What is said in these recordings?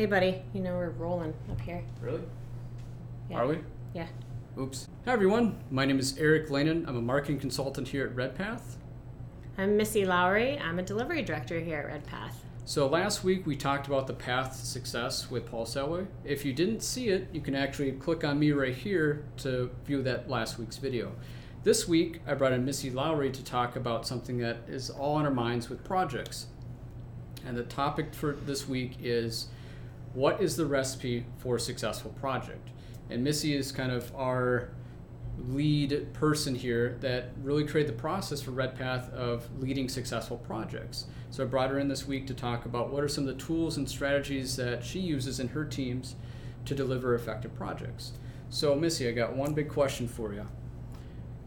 Hey, buddy. You know we're rolling up here. Really? Yeah. Are we? Yeah. Oops. Hi, everyone. My name is Eric Lanen. I'm a marketing consultant here at Redpath. I'm Missy Lowry. I'm a delivery director here at Redpath. So last week we talked about the path to success with Paul Selway. If you didn't see it, you can actually click on me right here to view that last week's video. This week, I brought in Missy Lowry to talk about something that is all on our minds with projects. And the topic for this week is, what is the recipe for a successful project? And Missy is kind of our lead person here that really created the process for Redpath of leading successful projects. So I brought her in this week to talk about what are some of the tools and strategies that she uses in her teams to deliver effective projects. So Missy, I got one big question for you.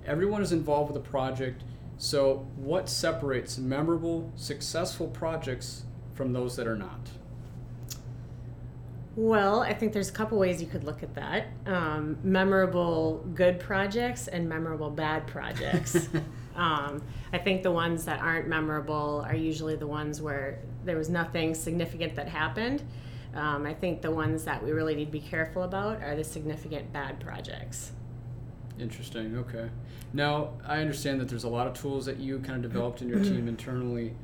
Everyone is involved with a project, so what separates memorable, successful projects from those that are not? Well, I think there's a couple ways you could look at that. Memorable good projects and memorable bad projects. I think the ones that aren't memorable are usually the ones where there was nothing significant that happened. I think the ones that we really need to be careful about are the significant bad projects. Interesting, okay. Now, I understand that there's a lot of tools that you kind of developed in your team internally.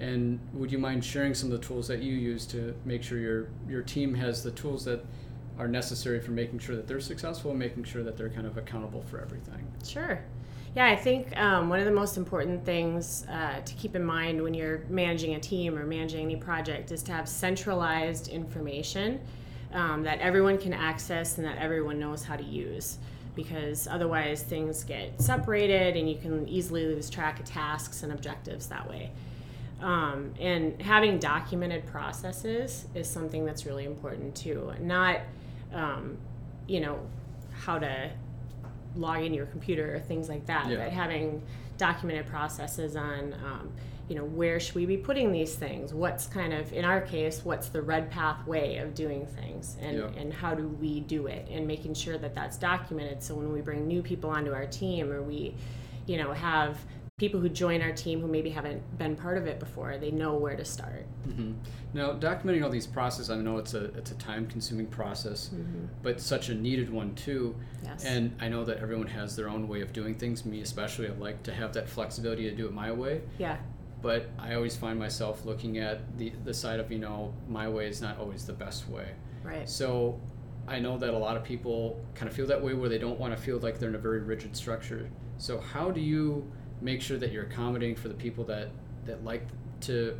And would you mind sharing some of the tools that you use to make sure your team has the tools that are necessary for making sure that they're successful and making sure that they're kind of accountable for everything? Sure. Yeah, I think one of the most important things to keep in mind when you're managing a team or managing any project is to have centralized information that everyone can access and that everyone knows how to use. Because otherwise things get separated and you can easily lose track of tasks and objectives that way. And having documented processes is something that's really important too. Not, how to log into your computer or things like that, yeah. But having documented processes on, where should we be putting these things? What's kind of, in our case, what's the Redpath way of doing things and how do we do it? And making sure that that's documented so when we bring new people onto our team or we, have people who join our team who maybe haven't been part of it before, they know where to start. Mm-hmm. Now, documenting all these processes, I know it's a time-consuming process, mm-hmm. but such a needed one too. Yes. And I know that everyone has their own way of doing things. Me especially, I like to have that flexibility to do it my way. Yeah. But I always find myself looking at the side of, my way is not always the best way. Right. So I know that a lot of people kind of feel that way where they don't want to feel like they're in a very rigid structure. So how do you make sure that you're accommodating for the people that like to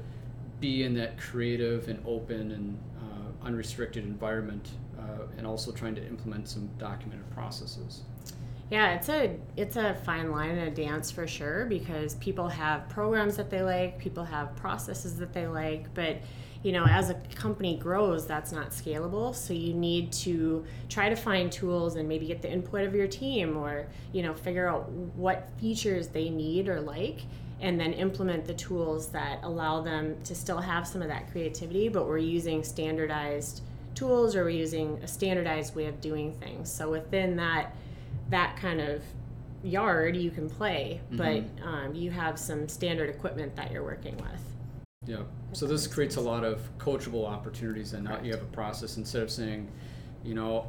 be in that creative and open and unrestricted environment and also trying to implement some documented processes? Yeah, it's a fine line and a dance for sure, because people have programs that they like, people have processes that they like, but as a company grows, that's not scalable. So you need to try to find tools and maybe get the input of your team or, figure out what features they need or like, and then implement the tools that allow them to still have some of that creativity, but we're using standardized tools or we're using a standardized way of doing things. So within that kind of yard you can play, mm-hmm. but you have some standard equipment that you're working with. Yeah. So this creates a lot of coachable opportunities, and now you have a process instead of saying,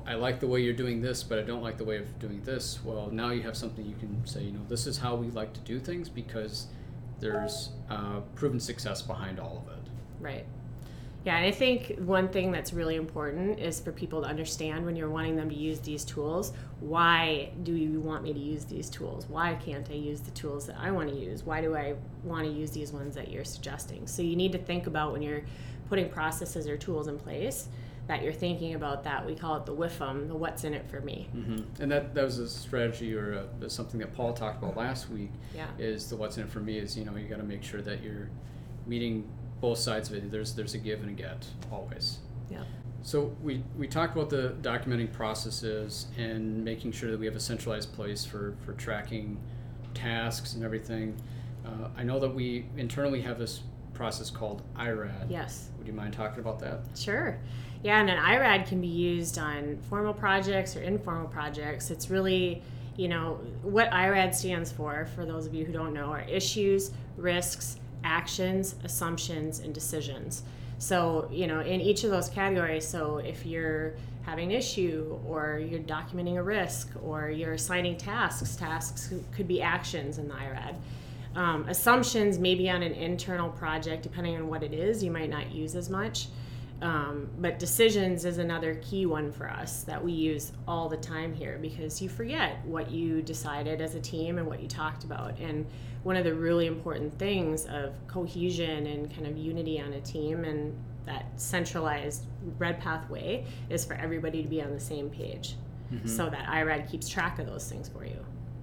I like the way you're doing this, but I don't like the way of doing this. Well, now you have something you can say, this is how we like to do things because there's proven success behind all of it. Right. Yeah, and I think one thing that's really important is for people to understand when you're wanting them to use these tools, why do you want me to use these tools? Why can't I use the tools that I want to use? Why do I want to use these ones that you're suggesting? So you need to think about when you're putting processes or tools in place that you're thinking about that. We call it the WIFM, the what's in it for me. Mm-hmm. And that was a strategy or something that Paul talked about last week, yeah. Is the what's in it for me is, you got to make sure that you're meeting both sides of it. There's a give and a get always. Yeah. So we talked about the documenting processes and making sure that we have a centralized place for tracking tasks and everything. I know that we internally have this process called IRAD. Yes. Would you mind talking about that? Sure. Yeah, and an IRAD can be used on formal projects or informal projects. It's really, what IRAD stands for those of you who don't know, are issues, risks, actions, assumptions, and decisions. So, you know, in each of those categories, so if you're having an issue or you're documenting a risk or you're assigning tasks, tasks could be actions in the IRAD. Assumptions maybe on an internal project, depending on what it is, you might not use as much. But decisions is another key one for us that we use all the time here, because you forget what you decided as a team and what you talked about. And one of the really important things of cohesion and kind of unity on a team and that centralized Redpath way is for everybody to be on the same page. Mm-hmm. So that IRAD keeps track of those things for you.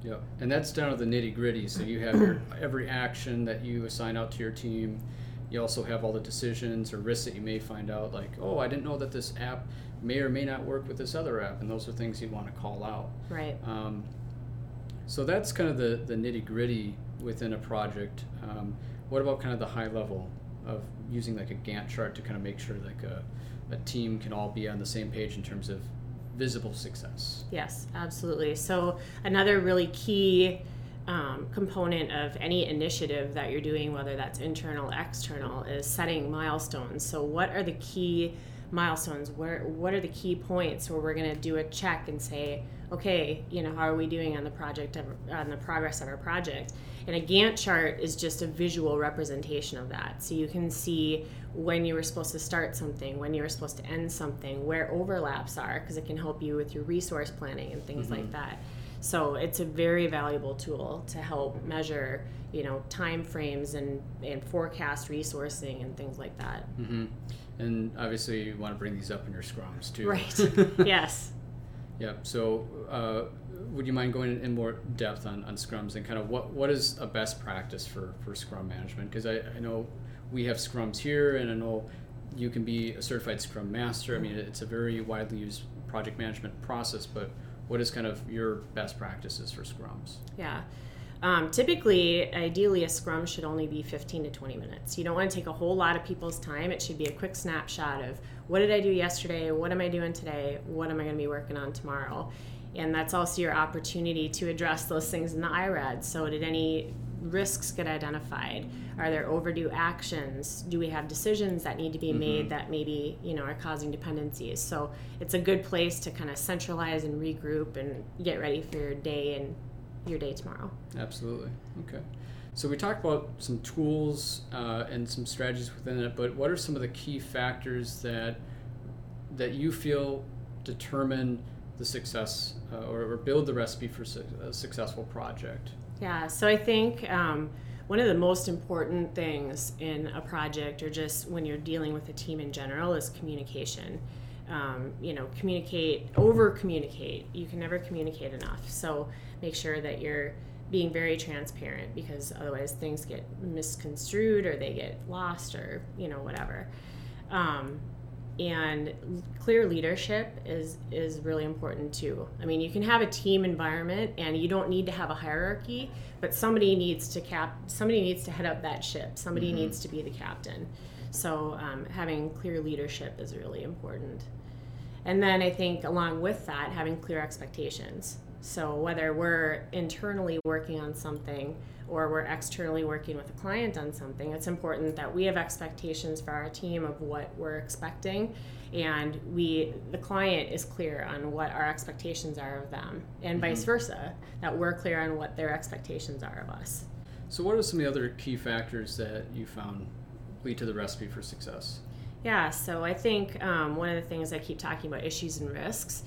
Yeah, and that's down to the nitty-gritty. So you have your, every action that you assign out to your team. You also have all the decisions or risks that you may find out, like, oh, I didn't know that this app may or may not work with this other app, and those are things you'd want to call out. Right. So that's kind of the nitty-gritty within a project. What about kind of the high level of using like a Gantt chart to kind of make sure like a team can all be on the same page in terms of visible success? Yes, absolutely. So another really key component of any initiative that you're doing, whether that's internal, external, is setting milestones. So what are the key milestones? What are the key points where we're going to do a check and say, okay, you know, how are we doing on the project, on the progress of our project? And a Gantt chart is just a visual representation of that. So you can see when you were supposed to start something, when you were supposed to end something, where overlaps are, because it can help you with your resource planning and things like that. So it's a very valuable tool to help measure, you know, time frames and forecast resourcing and things like that. Mm-hmm. And obviously you want to bring these up in your scrums too. Right, yes. Yep, so would you mind going in more depth on scrums and kind of what is a best practice for scrum management? Because I know we have scrums here, and I know you can be a certified scrum master. I mean, it's a very widely used project management process, but what is kind of your best practices for scrums? Yeah. Typically, ideally, a scrum should only be 15 to 20 minutes. You don't want to take a whole lot of people's time. It should be a quick snapshot of what did I do yesterday, what am I doing today, what am I going to be working on tomorrow. And that's also your opportunity to address those things in the IRAD. So did any risks get identified? Are there overdue actions? Do we have decisions that need to be made that maybe, you know, are causing dependencies? So it's a good place to kind of centralize and regroup and get ready for your day and your day tomorrow. Absolutely. Okay. So we talked about some tools and some strategies within it, but what are some of the key factors that you feel determine the success or build the recipe for a successful project? Yeah, so I think one of the most important things in a project, or just when you're dealing with a team in general, is communication. You know, over communicate. You can never communicate enough. So make sure that you're being very transparent, because otherwise things get misconstrued or they get lost or, you know, whatever. And clear leadership is really important too. I mean, you can have a team environment and you don't need to have a hierarchy, but somebody needs to head up that ship. Somebody needs to be the captain. So having clear leadership is really important. And then I think along with that, having clear expectations. So whether we're internally working on something or we're externally working with a client on something, it's important that we have expectations for our team of what we're expecting, and the client is clear on what our expectations are of them, and vice versa, that we're clear on what their expectations are of us. So what are some of the other key factors that you found lead to the recipe for success? Yeah, so I think one of the things I keep talking about, issues and risks.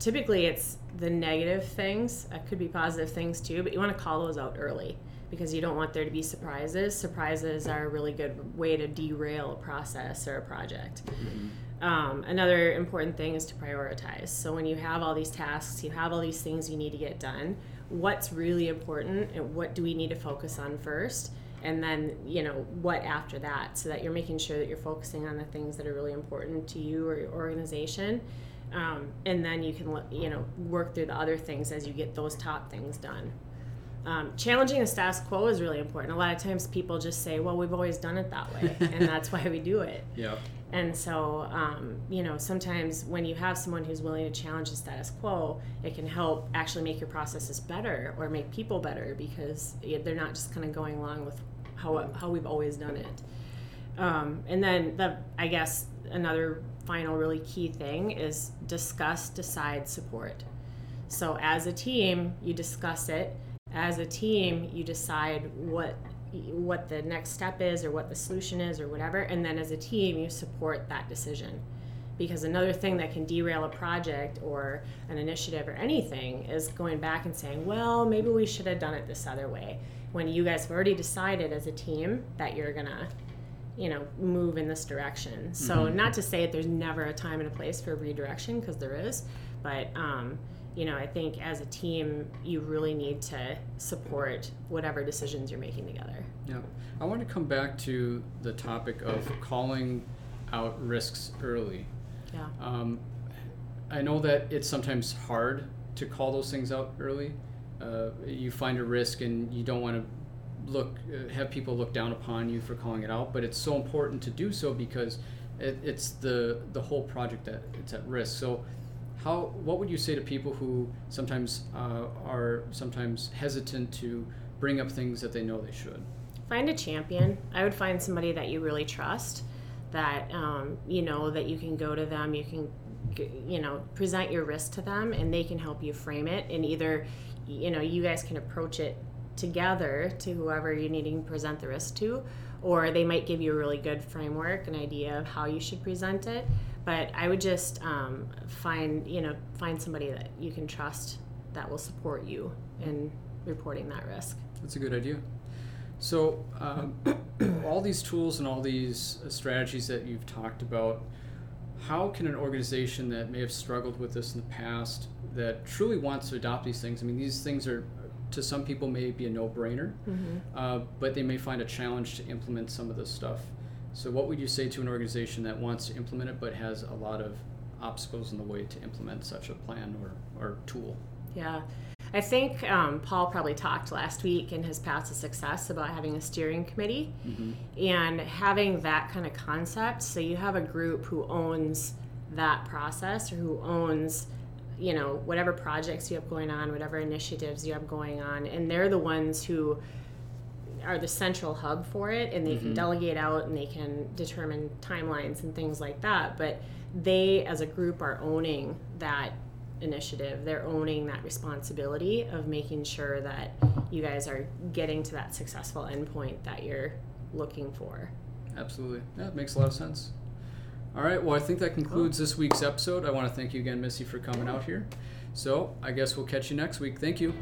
Typically it's the negative things. It could be positive things too, but you want to call those out early, because you don't want there to be surprises. Surprises are a really good way to derail a process or a project. Another important thing is to prioritize. So when you have all these tasks, you have all these things you need to get done, what's really important and what do we need to focus on first? And then, you know, what after that, so that you're making sure that you're focusing on the things that are really important to you or your organization. And then you can, you know, work through the other things as you get those top things done. Challenging the status quo is really important. A lot of times people just say, well, we've always done it that way, and that's why we do it. Yeah. And so, you know, sometimes when you have someone who's willing to challenge the status quo, it can help actually make your processes better or make people better, because they're not just kind of going along with how we've always done it. And then I guess another final really key thing is discuss, decide, support. So as a team, you discuss it. As a team, you decide what the next step is or what the solution is or whatever. And then as a team, you support that decision. Because another thing that can derail a project or an initiative or anything is going back and saying, well, maybe we should have done it this other way. When you guys have already decided as a team that you're going to, move in this direction. So not to say that there's never a time and a place for redirection, because there is, but I think as a team, you really need to support whatever decisions you're making together. Yeah. I want to come back to the topic of calling out risks early. Yeah. I know that it's sometimes hard to call those things out early. You find a risk and you don't want to have people look down upon you for calling it out, but it's so important to do so because it's the whole project that it's at risk. So what would you say to people who sometimes are sometimes hesitant to bring up things that they know they should? Find a champion. I would find somebody that you really trust, that that you can go to them, you can present your risk to them, and they can help you frame it. And either you guys can approach it together to whoever you're needing to present the risk to, or they might give you a really good framework, an idea of how you should present it. But I would just find somebody that you can trust that will support you in reporting that risk. That's a good idea. So all these tools and all these strategies that you've talked about, how can an organization that may have struggled with this in the past, that truly wants to adopt these things, I mean, these things are, to some people, may be a no-brainer, but they may find a challenge to implement some of this stuff. So what would you say to an organization that wants to implement it but has a lot of obstacles in the way to implement such a plan or tool? Yeah. I think Paul probably talked last week in his Path to Success about having a steering committee and having that kind of concept. So you have a group who owns that process, or who owns, whatever projects you have going on, whatever initiatives you have going on, and they're the ones who are the central hub for it, and they can delegate out and they can determine timelines and things like that. But they, as a group, are owning that initiative. They're owning that responsibility of making sure that you guys are getting to that successful endpoint that you're looking for. Absolutely. That makes a lot of sense. All right. Well, I think that concludes this week's episode. I want to thank you again, Missy, for coming out here. So I guess we'll catch you next week. Thank you.